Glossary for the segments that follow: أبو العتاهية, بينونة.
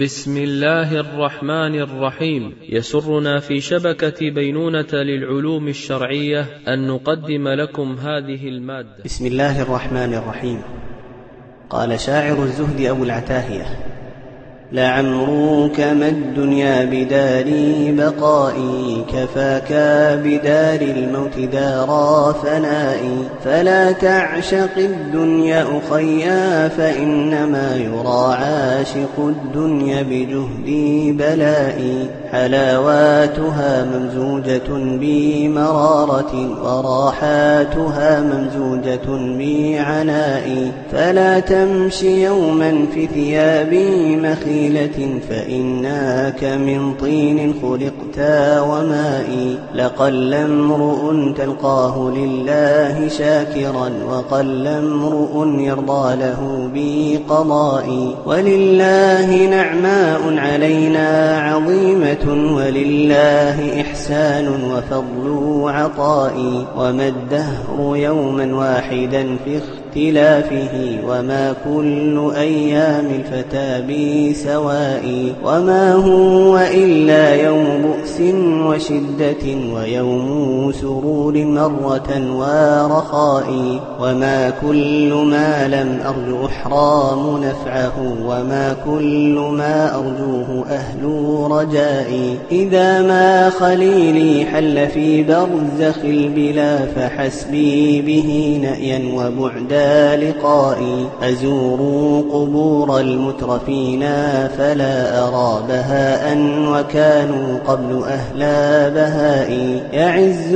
بسم الله الرحمن الرحيم. يسرنا في شبكة بينونة للعلوم الشرعية أن نقدم لكم هذه المادة. بسم الله الرحمن الرحيم. قال شاعر الزهد أبو العتاهية: لعمرك ما الدنيا بداري بقائي، كفاك بدار الموت دارا فنائي، فلا تعشق الدنيا أخيا، فإنما يرى عاشق الدنيا بجهدي بلائي، حلاواتها ممزوجة بمرارة، وراحاتها ممزوجة بعنائي، فلا تمش يوما في ثيابي مخيلة، فإنك من طين خلقت ومائي، لقل امرؤ تلقاه لله شاكرا، وقل امرؤ يرضى له بقضائي، ولله نعماء علينا عظيمة، ولله إحسان وفضل عطائي، وما الدهر يوما واحدا في اختلافه، وما كل أيام الفتى بسوائي، وما هو إلا يوم بؤس وشدة، ويوم سرور مرة ورخاء، وما كل ما لم أرجو أحرام نفعه، وما كل ما أرجوه أهل رجائي، إذا ما خليلي حل في برزخ البلا، فحسبي به نأيا وبعدا لقائي، أزور قبور المترفين فلا أرى بهاء، وكانوا قبل أهل بهائي، يعز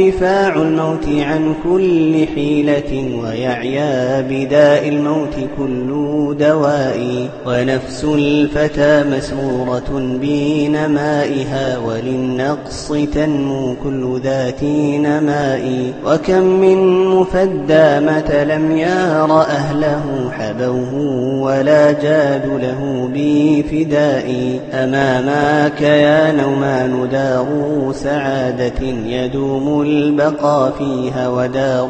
دفاع الموت عن كل حيلة، ويعيا بداء الموت كل دوائي، ونفس الفتى مسرورة بنمائها، وللنقص تنمو كل ذات نمائي، وكم من مفدى متى لم يار أهله حبوه، ولا جاد له بفدائي، أمامك يا نومان دار سعادة، يدوم البقى فيها ودار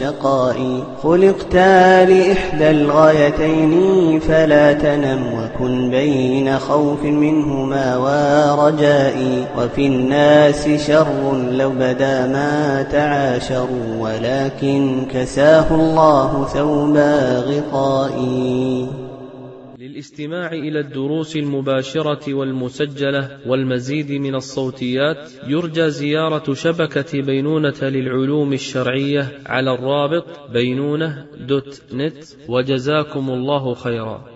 شقائي، خلقت لإحدى الغايتين فلا تنم، وكن بين خوف منهما ورجائي، وفي الناس شر لو بدا ما تعاشروا، ولكن كساه الله ثوب غطائي. للاستماع إلى الدروس المباشرة والمسجلة والمزيد من الصوتيات يرجى زيارة شبكة بينونة للعلوم الشرعية على الرابط بينونة.net، وجزاكم الله خيرا.